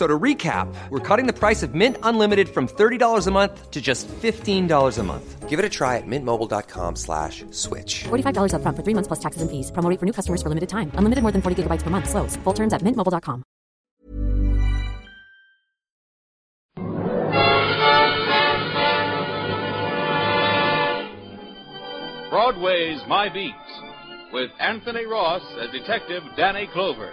So to recap, we're cutting the price of Mint Unlimited from $30 a month to just $15 a month. Give it a try at mintmobile.com/switch. $45 up front for 3 months plus taxes and fees. Promo rate for new customers for limited time. Unlimited more than 40 gigabytes per month. Slows full terms at mintmobile.com. Broadway's My Beat with Anthony Ross as Detective Danny Clover.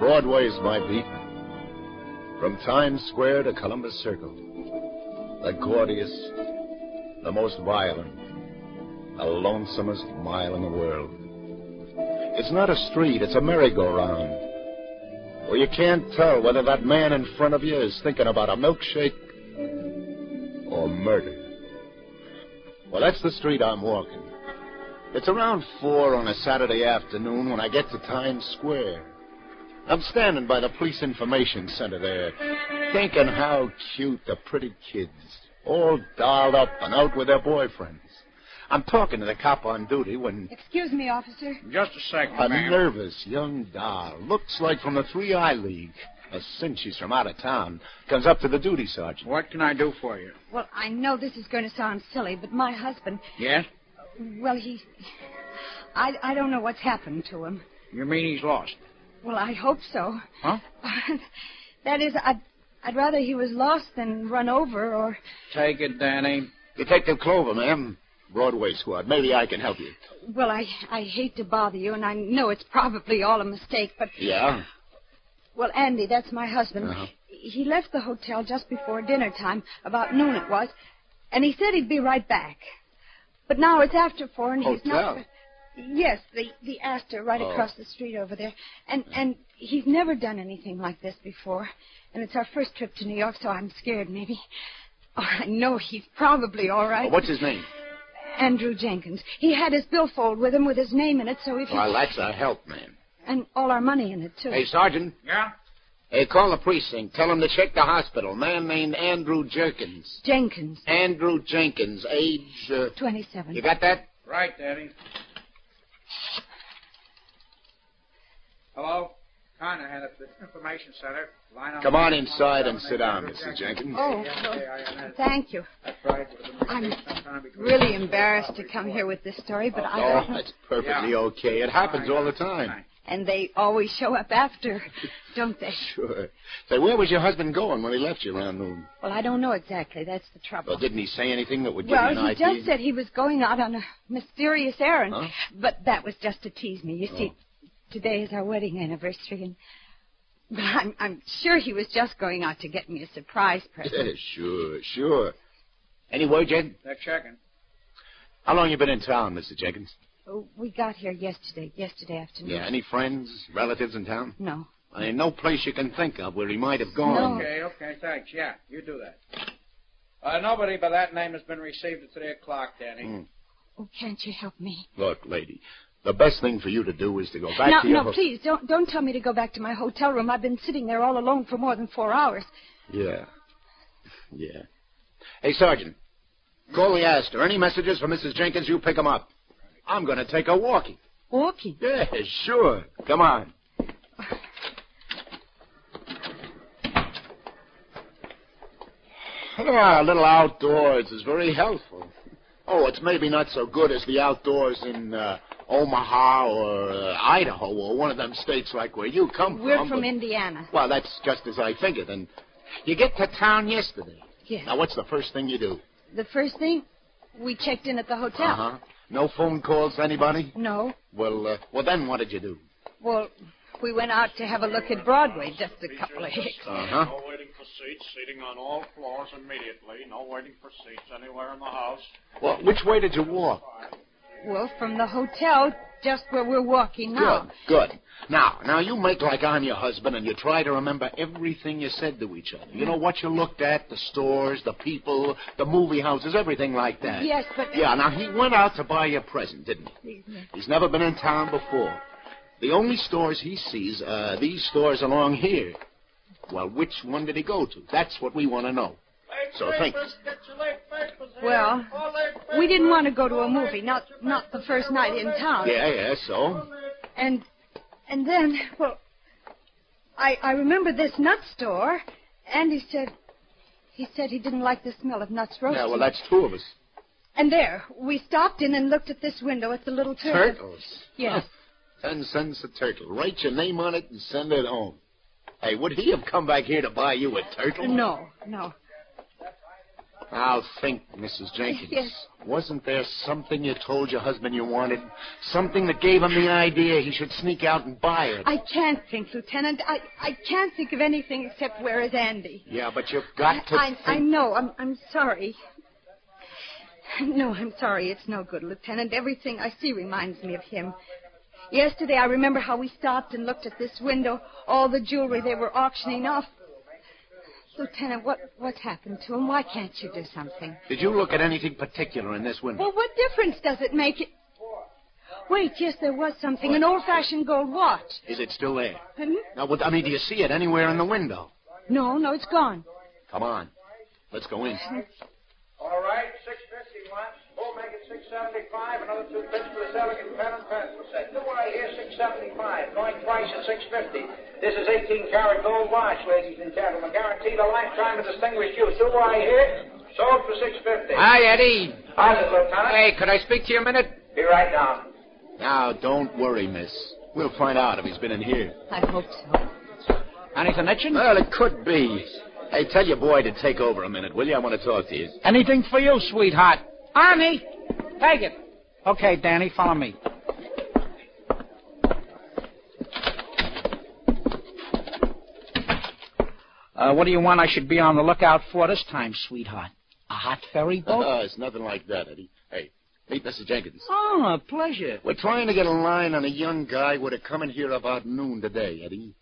Broadway's My Beat, from Times Square to Columbus Circle, the gaudiest, the most violent, the lonesomest mile in the world. It's not a street, it's a merry-go-round, where you can't tell whether that man in front of you is thinking about a milkshake or murder. Well, that's the street I'm walking. It's around 4 on a Saturday afternoon when I get to Times Square. I'm standing by the police information center there, thinking how cute the pretty kids, all dolled up and out with their boyfriends. I'm talking to the cop on duty when... Excuse me, officer. Just a second, ma'am. A nervous young doll, looks like from the 3 Eye League. Since she's from out of town, comes up to the duty sergeant. What can I do for you? Well, I know this is going to sound silly, but my husband... Yes? Well, he... I don't know what's happened to him. You mean he's lost? Well, I hope so. Huh? That is, I'd rather he was lost than run over or... Take it, Danny. Detective Clover, ma'am. Broadway squad. Maybe I can help you. Well, I hate to bother you, and I know it's probably all a mistake, but... Yeah? Well, Andy, that's my husband. Uh-huh. He left the hotel just before dinner time, about noon it was, and he said he'd be right back. But now it's after 4 and he's not... Hotel? Yes, the Astor right across the street over there. And he's never done anything like this before. And it's our first trip to New York, so I'm scared, maybe. Oh, I know he's probably all right. Oh, what's his name? Andrew Jenkins. He had his billfold with him with his name in it, so if... Well, that's a help, ma'am. And all our money in it, too. Hey, Sergeant. Yeah? Hey, call the precinct. Tell them to check the hospital. Man named Andrew Jenkins. Jenkins. Andrew Jenkins, age... 27. You got that? Right, Daddy. Hello? Carnahan at the Information Center. Come on inside and sit down, Mr. Jenkins. Oh, well, thank you. I'm really embarrassed to come here with this story, but I don't... Oh, that's perfectly okay. It happens all the time. And they always show up after, don't they? Sure. Say, where was your husband going when he left you around noon? Well, I don't know exactly. That's the trouble. Well, didn't he say anything that would give you an idea? Well, he just said he was going out on a mysterious errand. Huh? But that was just to tease me. You see, today is our wedding anniversary, and I'm sure he was just going out to get me a surprise present. Yeah, sure. Any word, Jen? They're checking. How long you been in town, Mr. Jenkins? We got here yesterday afternoon. Yeah, any friends, relatives in town? No. I ain't no place you can think of where he might have gone. No. Okay, thanks. Yeah, you do that. Nobody by that name has been received at 3 o'clock, Danny. Oh, can't you help me? Look, lady, the best thing for you to do is to go back to your... No, please, don't tell me to go back to my hotel room. I've been sitting there all alone for more than 4 hours. Yeah. Hey, Sergeant, call the Astor. Any messages for Mrs. Jenkins, you pick them up. I'm going to take her walking. Walking? Yeah, sure. Come on. A little outdoors is very helpful. Oh, it's maybe not so good as the outdoors in Omaha or Idaho or one of them states like where you come from. We're from Indiana. Well, that's just as I figured. And you get to town yesterday. Yes. Now, what's the first thing you do? The first thing? We checked in at the hotel. Uh-huh. No phone calls to anybody? No. Well, then what did you do? Well, we went out to have a look at Broadway, just a couple of hicks. Uh-huh. No waiting for seats, seating on all floors immediately. No waiting for seats anywhere in the house. Well, which way did you walk? Well, from the hotel, just where we're walking now. Good. Now, you make like I'm your husband, and you try to remember everything you said to each other. You know, what you looked at, the stores, the people, the movie houses, everything like that. Yes, but... Yeah, now, he went out to buy you a present, didn't he? Yes. He's never been in town before. The only stores he sees are these stores along here. Well, which one did he go to? That's what we want to know. So think. Well, we didn't want to go to a movie, not the first night in town. Yeah, so? And then, well, I remember this nut store, and he said he didn't like the smell of nuts roasted. Yeah, well, that's two of us. And there, we stopped in and looked at this window at the little turtles. Turtles? Yes. 10 cents a turtle. Write your name on it and send it home. Hey, would he have come back here to buy you a turtle? No. Now think, Mrs. Jenkins. Yes. Wasn't there something you told your husband you wanted? Something that gave him the idea he should sneak out and buy it? I can't think, Lieutenant. I can't think of anything except where is Andy. Yeah, but you've got to think. I know. I'm sorry. No, I'm sorry. It's no good, Lieutenant. Everything I see reminds me of him. Yesterday, I remember how we stopped and looked at this window, all the jewelry they were auctioning off. Lieutenant, what's happened to him? Why can't you do something? Did you look at anything particular in this window? Well, what difference does it make? Wait, yes, there was something, an old-fashioned gold watch. Is it still there? Hmm? Now, I mean, do you see it anywhere in the window? No, it's gone. Come on. Let's go in. All right, 6:51. We'll make it 6:75. Another 2 bits for the selling and pen and pencil set. New right here, 6:75. Going twice at 6:50. This is 18-karat gold watch, ladies and gentlemen. Guaranteed a lifetime of distinguished use. New right here, sold for 6:50. Hi, Eddie. How's it, Lieutenant? Hey, could I speak to you a minute? Be right down. Now, don't worry, miss. We'll find out if he's been in here. I hope so. Anything that you know? Well, it could be. Hey, tell your boy to take over a minute, will you? I want to talk to you. Anything for you, sweetheart. Arnie, take it. Okay, Danny, follow me. What do you want I should be on the lookout for this time, sweetheart? A hot ferry boat? No, it's nothing like that, Eddie. Hey, meet Mrs. Jenkins. Oh, a pleasure. We're trying to get a line on a young guy who would have come in here about noon today, Eddie.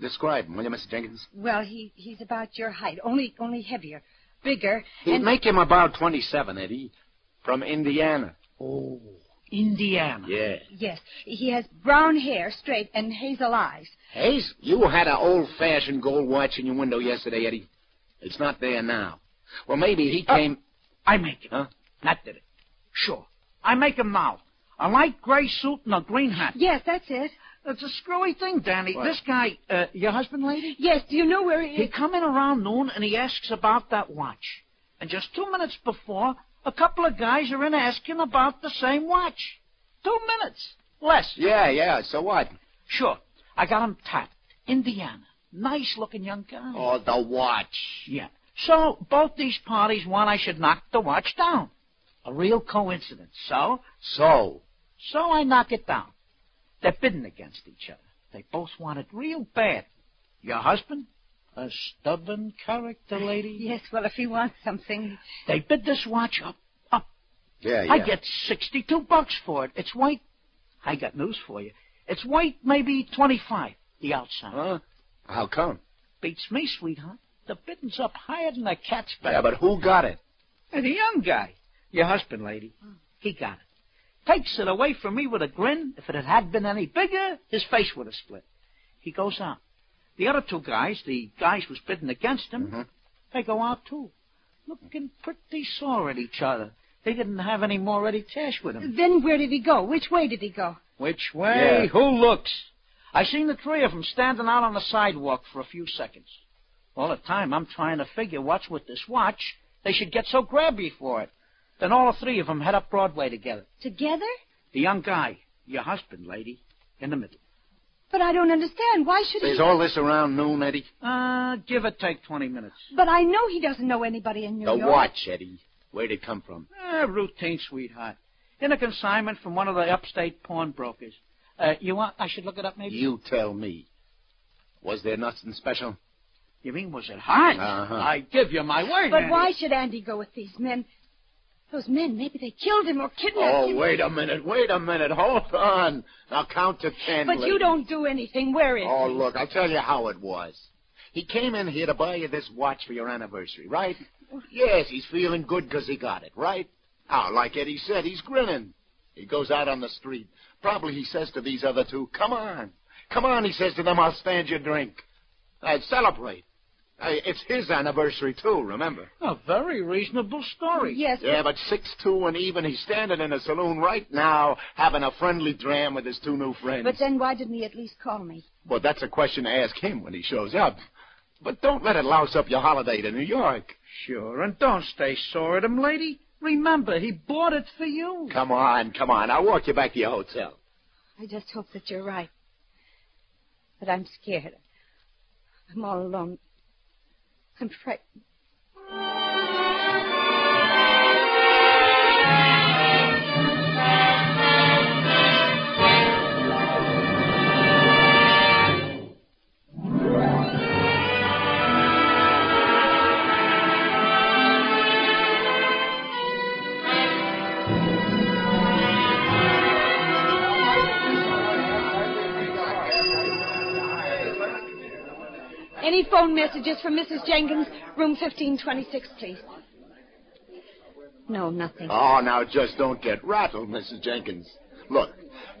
Describe him, will you, Mrs. Jenkins? Well, he's about your height, only heavier. Bigger. He'd make him about 27, Eddie. From Indiana. Oh, Indiana. Yeah. Yes. He has brown hair, straight, and hazel eyes. Hazel? You had an old-fashioned gold watch in your window yesterday, Eddie. It's not there now. Well, maybe he came... I make him. Huh? That did it. Sure. I make him now. A light gray suit and a green hat. Yes, that's it. It's a screwy thing, Danny. What? This guy, your husband, lady? Yes, do you know where he is? He come in around noon, and he asks about that watch. And just 2 minutes before, a couple of guys are in asking about the same watch. 2 minutes. Less. Yeah, so what? Sure. I got him tapped. Indiana. Nice-looking young guy. Oh, the watch. Yeah. So both these parties want I should knock the watch down. A real coincidence. So I knock it down. They're bidding against each other. They both want it real bad. Your husband? A stubborn character, lady. Yes, well, if he wants something... They bid this watch up. Yeah. I get $62 for it. It's white. I got news for you. It's white, maybe 25, the outside. Huh? How come? Beats me, sweetheart. The bidding's up higher than a cat's back. Yeah, but who got it? The young guy. Your husband, lady. He got it. Takes it away from me with a grin. If it had been any bigger, his face would have split. He goes out. The other two guys, the guys who's bidding against him, they go out too. Looking pretty sore at each other. They didn't have any more ready cash with him. Then where did he go? Which way did he go? Which way? Yeah. Who looks? I seen the three of them standing out on the sidewalk for a few seconds. All the time I'm trying to figure what's with this watch. They should get so grabby for it. Then all the three of them head up Broadway together. Together? The young guy, your husband, lady, in the middle. But I don't understand. Why should he... Is all this around noon, Eddie? Give or take 20 minutes. But I know he doesn't know anybody in New York. The watch, Eddie. Where'd it come from? Routine, sweetheart. In a consignment from one of the upstate pawnbrokers. You want... I should look it up, maybe? You tell me. Was there nothing special? You mean, was it hot? I give you my word, But Andy. Why should Andy go with these men? Those men, maybe they killed him or kidnapped him. Oh, wait a minute. Hold on. Now count to 10. But you don't do anything. Where is he? Oh, look, I'll tell you how it was. He came in here to buy you this watch for your anniversary, right? Yes, he's feeling good because he got it, right? Now, like Eddie said, he's grinning. He goes out on the street. Probably he says to these other two, come on. Come on, he says to them, I'll stand your drink. I'd celebrate. It's his anniversary, too, remember? A very reasonable story. Yes, yeah, but 6'2" and even, he's standing in a saloon right now having a friendly dram with his two new friends. But then why didn't he at least call me? Well, that's a question to ask him when he shows up. But don't let it louse up your holiday to New York. Sure, and don't stay sore at him, lady. Remember, he bought it for you. Come on. I'll walk you back to your hotel. I just hope that you're right. But I'm scared. I'm all alone. I'm frightened. Any phone messages from Mrs. Jenkins? Room 1526, please. No, nothing. Oh, now just don't get rattled, Mrs. Jenkins. Look,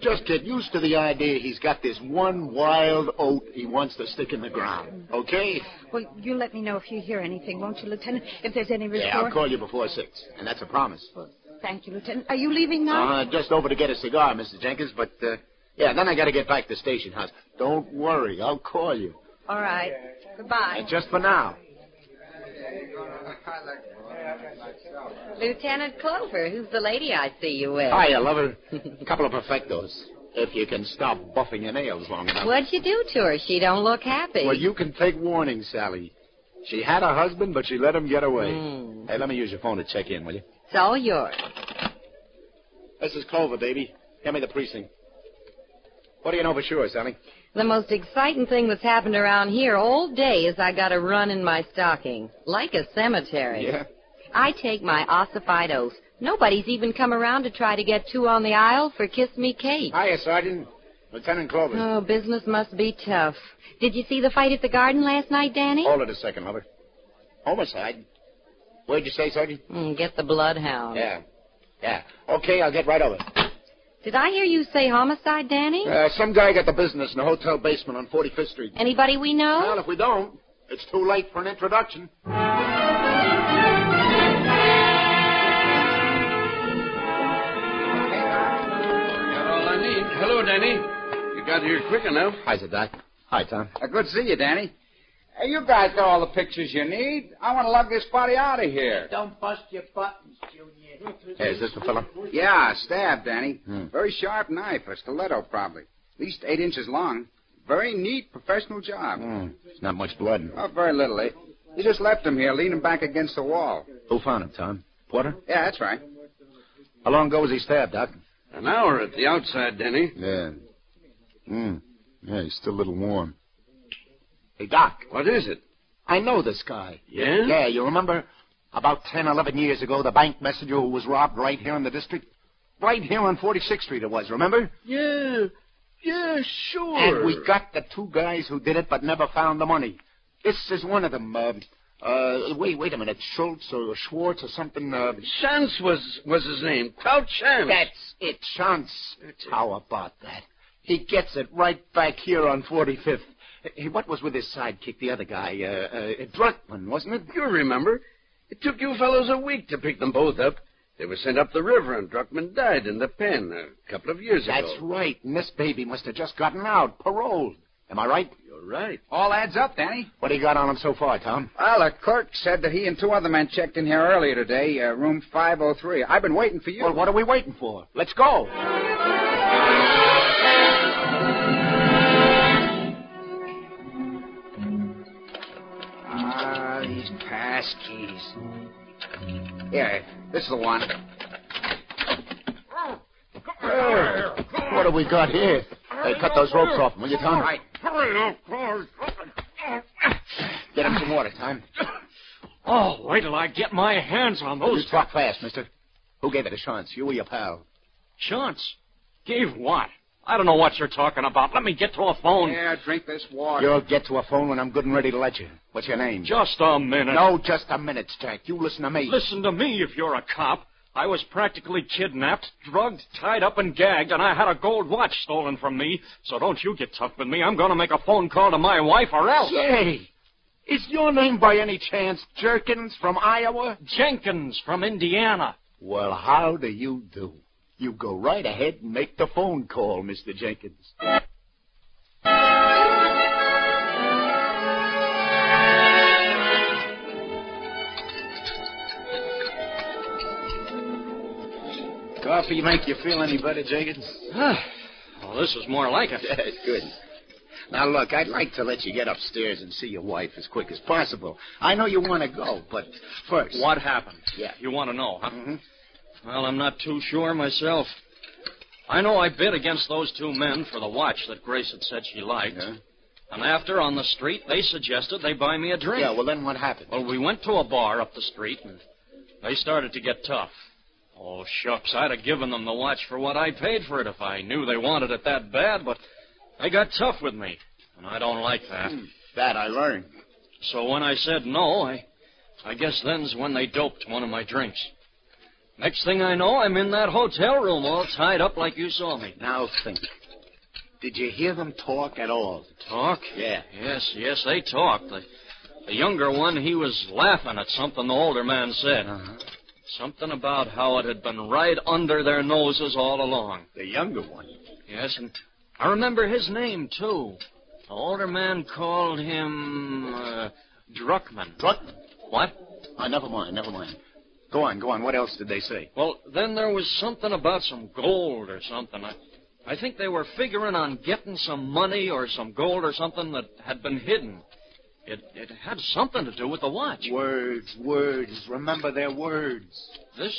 just get used to the idea he's got this one wild oat he wants to stick in the ground, okay? Well, you let me know if you hear anything, won't you, Lieutenant? If there's any report. Yeah, I'll call you before 6, and that's a promise. Well, thank you, Lieutenant. Are you leaving now? Just over to get a cigar, Mrs. Jenkins, but, then I got to get back to the station house. Don't worry, I'll call you. All right. Goodbye. And just for now. Lieutenant Clover, who's the lady I see you with? Hiya, lover. A couple of perfectos. If you can stop buffing your nails long enough. What'd you do to her? She don't look happy. Well, you can take warning, Sally. She had a husband, but she let him get away. Hey, let me use your phone to check in, will you? It's all yours. Mrs. Clover, baby. Hand me the precinct. What do you know for sure, Sally? The most exciting thing that's happened around here all day is I got a run in my stocking, like a cemetery. Yeah? I take my ossified oath. Nobody's even come around to try to get two on the aisle for Kiss Me Kate. Hiya, Sergeant. Lieutenant Clover. Oh, business must be tough. Did you see the fight at the Garden last night, Danny? Hold it a second, lover. Homicide? What'd you say, Sergeant? Get the bloodhound. Yeah. Okay, I'll get right over. Did I hear you say homicide, Danny? Some guy got the business in a hotel basement on 45th Street. Anybody we know? Well, if we don't, it's too late for an introduction. All I need. Hello, Danny. You got here quick enough. Hi, Doc. Hi, Tom. Good to see you, Danny. Hey, you guys got all the pictures you need. I want to lug this body out of here. Don't bust your buttons, Junior. Hey, is this the fellow? Yeah, stabbed, Danny. Very sharp knife, a stiletto probably. At least 8 inches long. Very neat, professional job. Not much blood. Oh, very little. He just left him here, leaning back against the wall. Who found him, Tom? Porter? Yeah, that's right. How long ago was he stabbed, Doc? An hour at the outside, Danny. Yeah. Yeah, he's still a little warm. Hey, Doc. What is it? I know this guy. Yeah? Yeah, you remember... About 10, 11 years ago, the bank messenger who was robbed right here in the district? Right here on 46th Street it was, remember? Yeah, sure. And we got the two guys who did it but never found the money. This is one of them. Wait a minute. Schultz or Schwartz or something. Schantz was his name. Carl Schantz. That's it, Schantz. How about that? He gets it right back here on 45th. Hey, what was with his sidekick, the other guy? Druckmann, wasn't it? You remember. It took you fellows a week to pick them both up. They were sent up the river, and Druckmann died in the pen a couple of years ago. That's right. And this baby must have just gotten out, paroled. Am I right? You're right. All adds up, Danny. What do you got on him so far, Tom? Well, the clerk said that he and two other men checked in here earlier today, room 503. I've been waiting for you. Well, what are we waiting for? Let's go. Ah, these passkeys. Here, this is the one. What have we got here? Hey, cut those ropes off him, will you, Tom? All right. Get him some water, Tom. Oh, wait till I get my hands on those. You talk fast, mister. Who gave it to Schantz, you or your pal? Schantz? Gave what? I don't know what you're talking about. Let me get to a phone. Yeah, drink this water. You'll get to a phone when I'm good and ready to let you. What's your name? Just a minute. No, just a minute, Jack. You listen to me. Listen to me if you're a cop. I was practically kidnapped, drugged, tied up, and gagged, and I had a gold watch stolen from me. So don't you get tough with me. I'm going to make a phone call to my wife or else. Say, is your name by any chance Jerkins from Iowa? Jenkins from Indiana. Well, how do you do? You go right ahead and make the phone call, Mr. Jenkins. Coffee make you feel any better, Jenkins? Well, this is more like it. That's good. Now, look, I'd like to let you get upstairs and see your wife as quick as possible. I know you want to go, but first... What happened? Yeah. You want to know, huh? Mm-hmm. Well, I'm not too sure myself. I know I bid against those two men for the watch that Grace had said she liked. Yeah. And after, on the street, they suggested they buy me a drink. Yeah, well, then what happened? Well, we went to a bar up the street, and they started to get tough. Oh, shucks, I'd have given them the watch for what I paid for it if I knew they wanted it that bad, but they got tough with me, and I don't like that. That I learned. So when I said no, I guess then's when they doped one of my drinks. Next thing I know, I'm in that hotel room all tied up like you saw me. Now think. Did you hear them talk at all? Talk? Yeah. Yes, they talked. The younger one, he was laughing at something the older man said. Uh-huh. Something about how it had been right under their noses all along. The younger one? Yes, and I remember his name, too. The older man called him Druckmann. Druckmann? What? Oh, never mind. Go on. What else did they say? Well, then there was something about some gold or something. I think they were figuring on getting some money or some gold or something that had been hidden. It had something to do with the watch. Words. Remember their words. This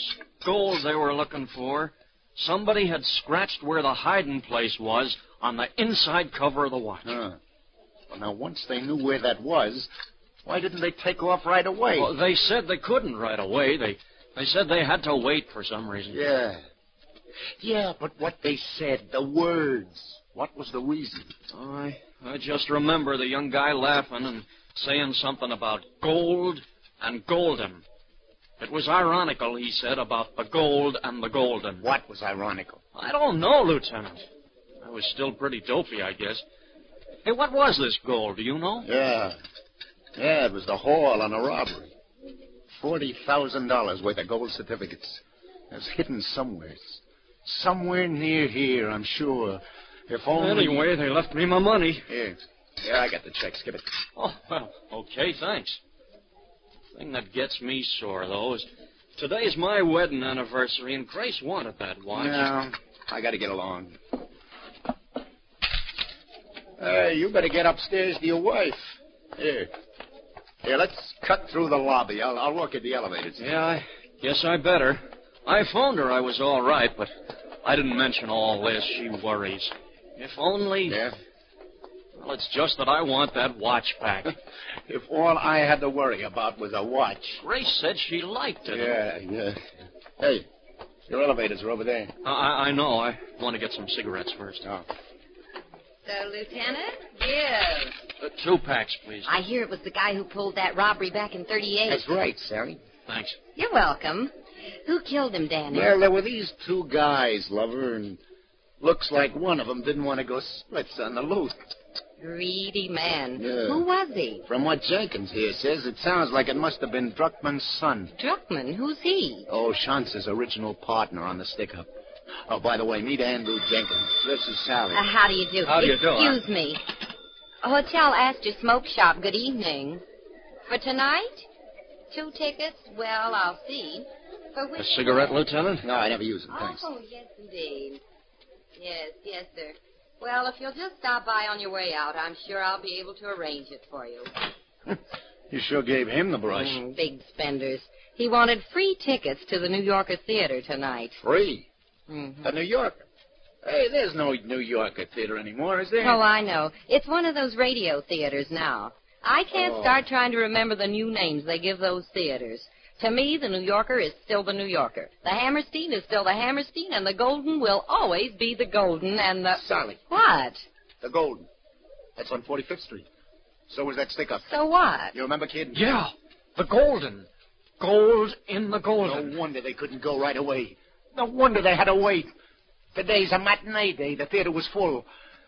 gold they were looking for, somebody had scratched where the hiding place was on the inside cover of the watch. Well, now, once they knew where that was, why didn't they take off right away? Well, they said they couldn't right away. They said they had to wait for some reason. Yeah, but what they said, the words, what was the reason? I just remember the young guy laughing and saying something about gold and golden. It was ironical, he said, about the gold and the golden. What was ironical? I don't know, Lieutenant. I was still pretty dopey, I guess. Hey, what was this gold, do you know? Yeah, it was the haul on a robbery. $40,000 worth of gold certificates. It was hidden somewhere. Somewhere near here, I'm sure. If only... Anyway, they left me my money. Yeah, I got the check. Skip it. Oh, well, okay, thanks. The thing that gets me sore, though, is today's my wedding anniversary, and Grace wanted that watch. No, I got to get along. You better get upstairs to your wife. Here, let's cut through the lobby. I'll look at the elevators. Yeah, I guess I better. I phoned her I was all right, but I didn't mention all this. She worries. If only... Yeah? Well, it's just that I want that watch back. If all I had to worry about was a watch. Grace said she liked it. Yeah. Hey, your elevators are over there. I know. I want to get some cigarettes first. Oh. So, Lieutenant, give. Two packs, please. I hear it was the guy who pulled that robbery back in 38. That's right, Sari. Thanks. You're welcome. Who killed him, Danny? Well, there were these two guys, lover, and looks like one of them didn't want to go splits on the loose. Greedy man. Yeah. Who was he? From what Jenkins here says, it sounds like it must have been Druckmann's son. Druckmann? Who's he? Oh, Shantz's original partner on the stick-up. Oh, by the way, meet Andrew Jenkins. This is Sally. How do you do? How do you do? Excuse me. Hotel Astor Smoke Shop, good evening. For tonight? 2 tickets? Well, I'll see. For which... A cigarette, Lieutenant? No, I never use them, thanks. Oh, yes, indeed. Yes, sir. Well, if you'll just stop by on your way out, I'm sure I'll be able to arrange it for you. You sure gave him the brush. Big spenders. He wanted free tickets to the New Yorker Theater tonight. Free? Mm-hmm. The New Yorker? Hey, there's no New Yorker theater anymore, is there? Oh, I know. It's one of those radio theaters now. I can't start trying to remember the new names they give those theaters. To me, the New Yorker is still the New Yorker. The Hammerstein is still the Hammerstein, and the Golden will always be the Golden, and the... Sally. What? The Golden. That's on 45th Street. So was that stick-up. So what? You remember, kid? Yeah. The Golden. Gold in the Golden. No wonder they couldn't go right away. No wonder they had to wait. Today's a matinee day. The theater was full.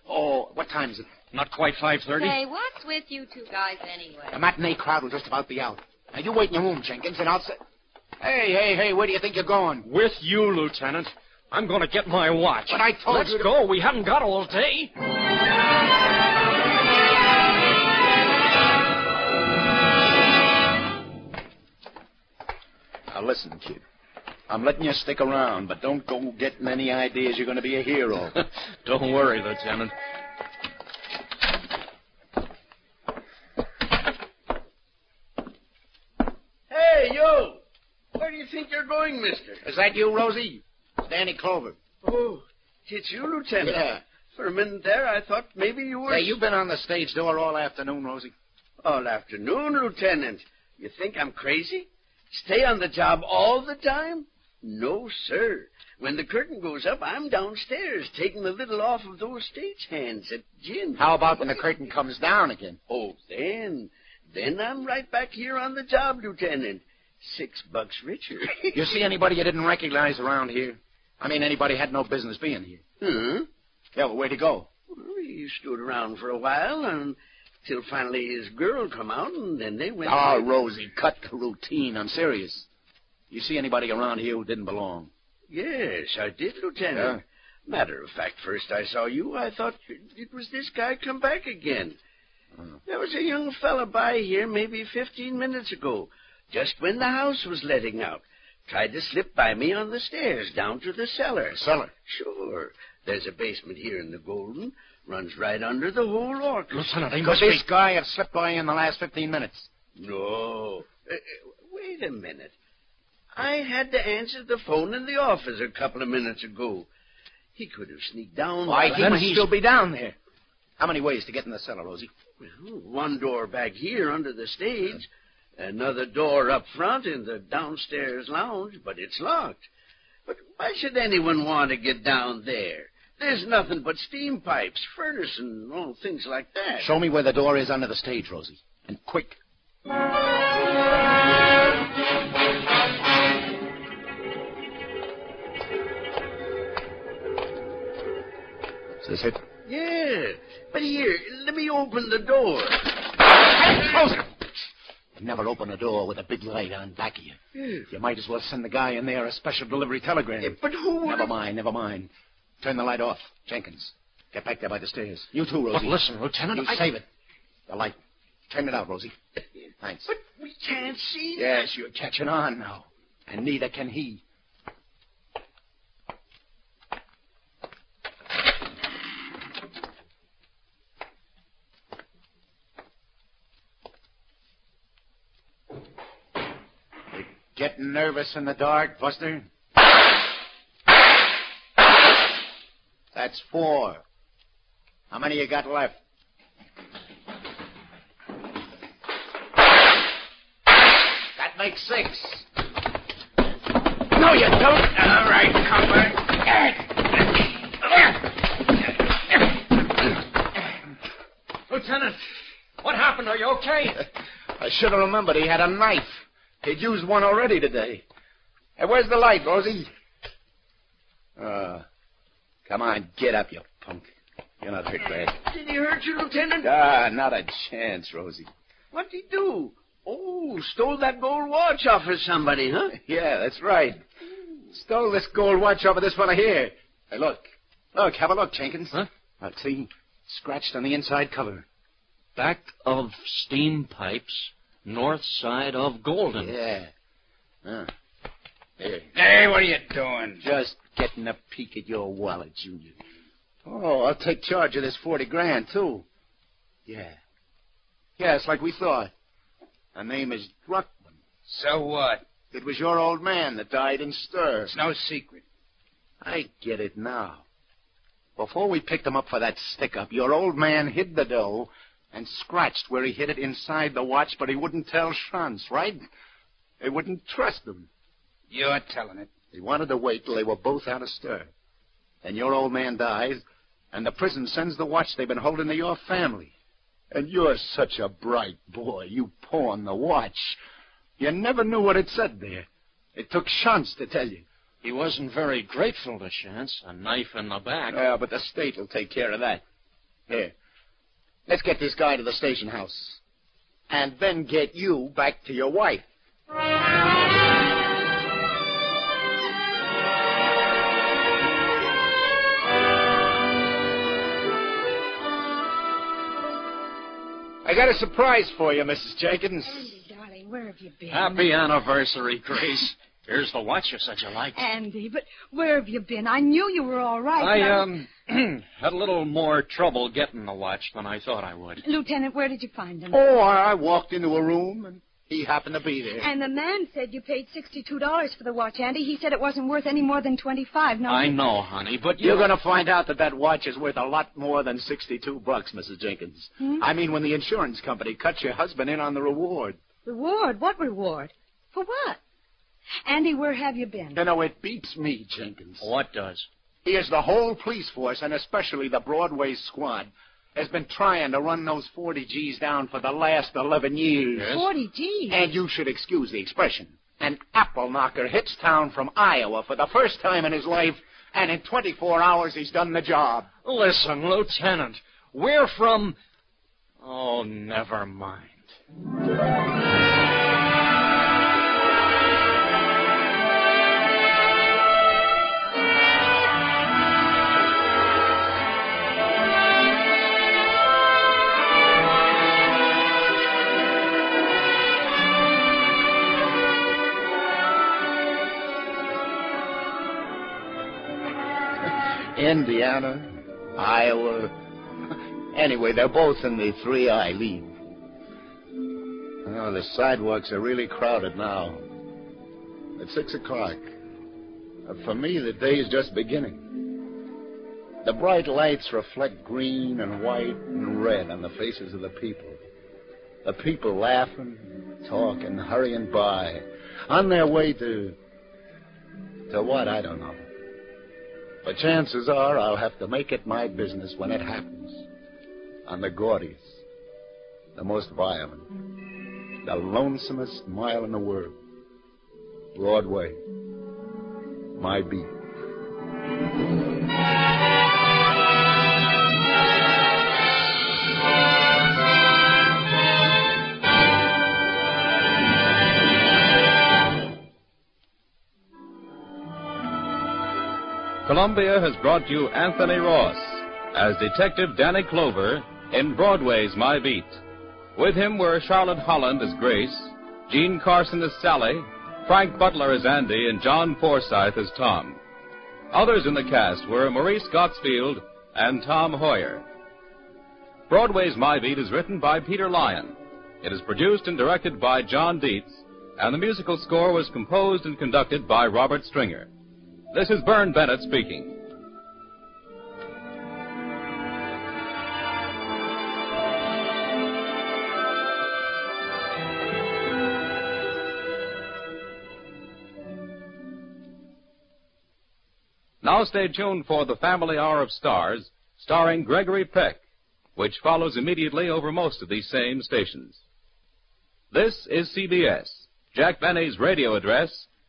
Oh, what time is it? Not quite 5:30. Hey, what's with you two guys anyway? The matinee crowd will just about be out. Now, you wait in your room, Jenkins, and I'll say... Hey, where do you think you're going? With you, Lieutenant. I'm going to get my watch. But I told you... Let's go. We haven't got all day. Now, listen, kid. I'm letting you stick around, but don't go getting any ideas you're going to be a hero. Don't worry, Lieutenant. Hey, you! Where do you think you're going, mister? Is that you, Rosie? It's Danny Clover. Oh, it's you, Lieutenant. Yeah. For a minute there, I thought maybe you were... Hey, you've been on the stage door all afternoon, Rosie. All afternoon, Lieutenant? You think I'm crazy? Stay on the job all the time? No, sir. When the curtain goes up, I'm downstairs, taking the lid off of those stage hands at gin. How about when the curtain comes down again? Oh, then I'm right back here on the job, Lieutenant. $6 richer. You see anybody you didn't recognize around here? I mean, anybody had no business being here. Hmm? Yeah, well, where'd he go? Well, he stood around for a while, and... till finally his girl come out, and then they went... Oh, Rosie, cut the routine. I'm serious. You see anybody around here who didn't belong? Yes, I did, Lieutenant. Yeah. Matter of fact, first I saw you, I thought it was this guy come back again. Oh. There was a young fella by here maybe 15 minutes ago, just when the house was letting out. Tried to slip by me on the stairs down to the cellar. Cellar? Sure. There's a basement here in the Golden... runs right under the whole orchestra. Lieutenant, because this guy had slipped by in the last 15 minutes. No. Wait a minute. I had to answer the phone in the office a couple of minutes ago. He could have sneaked down. Why, he would still be down there. How many ways to get in the cellar, Rosie? Well, one door back here under the stage, another door up front in the downstairs lounge, but it's locked. But why should anyone want to get down there? There's nothing but steam pipes, furnace, and all things like that. Show me where the door is under the stage, Rosie. And quick. Is this it? Yeah. But here, let me open the door. Close it. Never open a door with a big light on back of you. Yeah. You might as well send the guy in there a special delivery telegram. Yeah, but who... Never mind. Turn the light off. Jenkins, get back there by the stairs. You too, Rosie. But listen, Lieutenant, save it. The light. Turn it out, Rosie. Thanks. But we can't see that. Yes, you're catching on now. And neither can he. You're getting nervous in the dark, Buster? That's 4. How many you got left? That makes 6. No, you don't. All right, come back. Lieutenant, what happened? Are you okay? I should have remembered he had a knife. He'd used one already today. Hey, where's the light, Rosie? Come on, get up, you punk. You're not big bad. Did he hurt you, Lieutenant? Not a chance, Rosie. What'd he do? Oh, stole that gold watch off of somebody, huh? Yeah, that's right. Stole this gold watch off of this fella here. Hey, look, have a look, Jenkins. Huh? See, scratched on the inside cover. Back of steam pipes, north side of Golden. Yeah. Here. Hey, what are you doing? Just getting a peek at your wallet, Junior. Oh, I'll take charge of this $40,000, too. Yeah. Yeah, it's like we thought. Her name is Druckmann. So what? It was your old man that died in stir. It's no secret. I get it now. Before we picked him up for that stick-up, your old man hid the dough and scratched where he hid it inside the watch, but he wouldn't tell Schantz, right? They wouldn't trust him. You're telling it. He wanted to wait till they were both out of stir. Then your old man dies, and the prison sends the watch they've been holding to your family. And you're such a bright boy. You pawn the watch. You never knew what it said there. It took Schantz to tell you. He wasn't very grateful to Schantz. A knife in the back. Yeah, but the state will take care of that. Here. Let's get this guy to the station house. And then get you back to your wife. I got a surprise for you, Mrs. Jenkins. Andy, darling, where have you been? Happy anniversary, Grace. Here's the watch you said you liked. Andy, but where have you been? I knew you were all right. I had a little more trouble getting the watch than I thought I would. Lieutenant, where did you find him? Oh, I walked into a room, and he happened to be there. And the man said you paid $62 for the watch, Andy. He said it wasn't worth any more than $25. No, I know, honey, but you're going to find out that watch is worth a lot more than $62, Mrs. Jenkins. Hmm? I mean, when the insurance company cuts your husband in on the reward. Reward? What reward? For what? Andy, where have you been? You know, it beats me, Jenkins. What does? Here's the whole police force, and especially the Broadway squad, has been trying to run those 40 G's down for the last 11 years. Yes. 40 G's? And you should excuse the expression. An apple knocker hits town from Iowa for the first time in his life, and in 24 hours he's done the job. Listen, Lieutenant, we're from... Oh, never mind. Indiana, Iowa. Anyway, they're both in the 3-Eye League. Oh, the sidewalks are really crowded now. It's 6 o'clock. For me, the day is just beginning. The bright lights reflect green and white and red on the faces of the people. The people laughing, talking, hurrying by, on their way to what, I don't know. But chances are I'll have to make it my business when it happens. I'm the gaudiest, the most violent, the lonesomest mile in the world. Broadway, my beat. Columbia has brought you Anthony Ross as Detective Danny Clover in Broadway's My Beat. With him were Charlotte Holland as Grace, Gene Carson as Sally, Frank Butler as Andy, and John Forsythe as Tom. Others in the cast were Maurice Gottsfield and Tom Hoyer. Broadway's My Beat is written by Peter Lyon. It is produced and directed by John Dietz, and the musical score was composed and conducted by Robert Stringer. This is Bern Bennett speaking. Now stay tuned for The Family Hour of Stars, starring Gregory Peck, which follows immediately over most of these same stations. This is CBS, Jack Benny's radio address,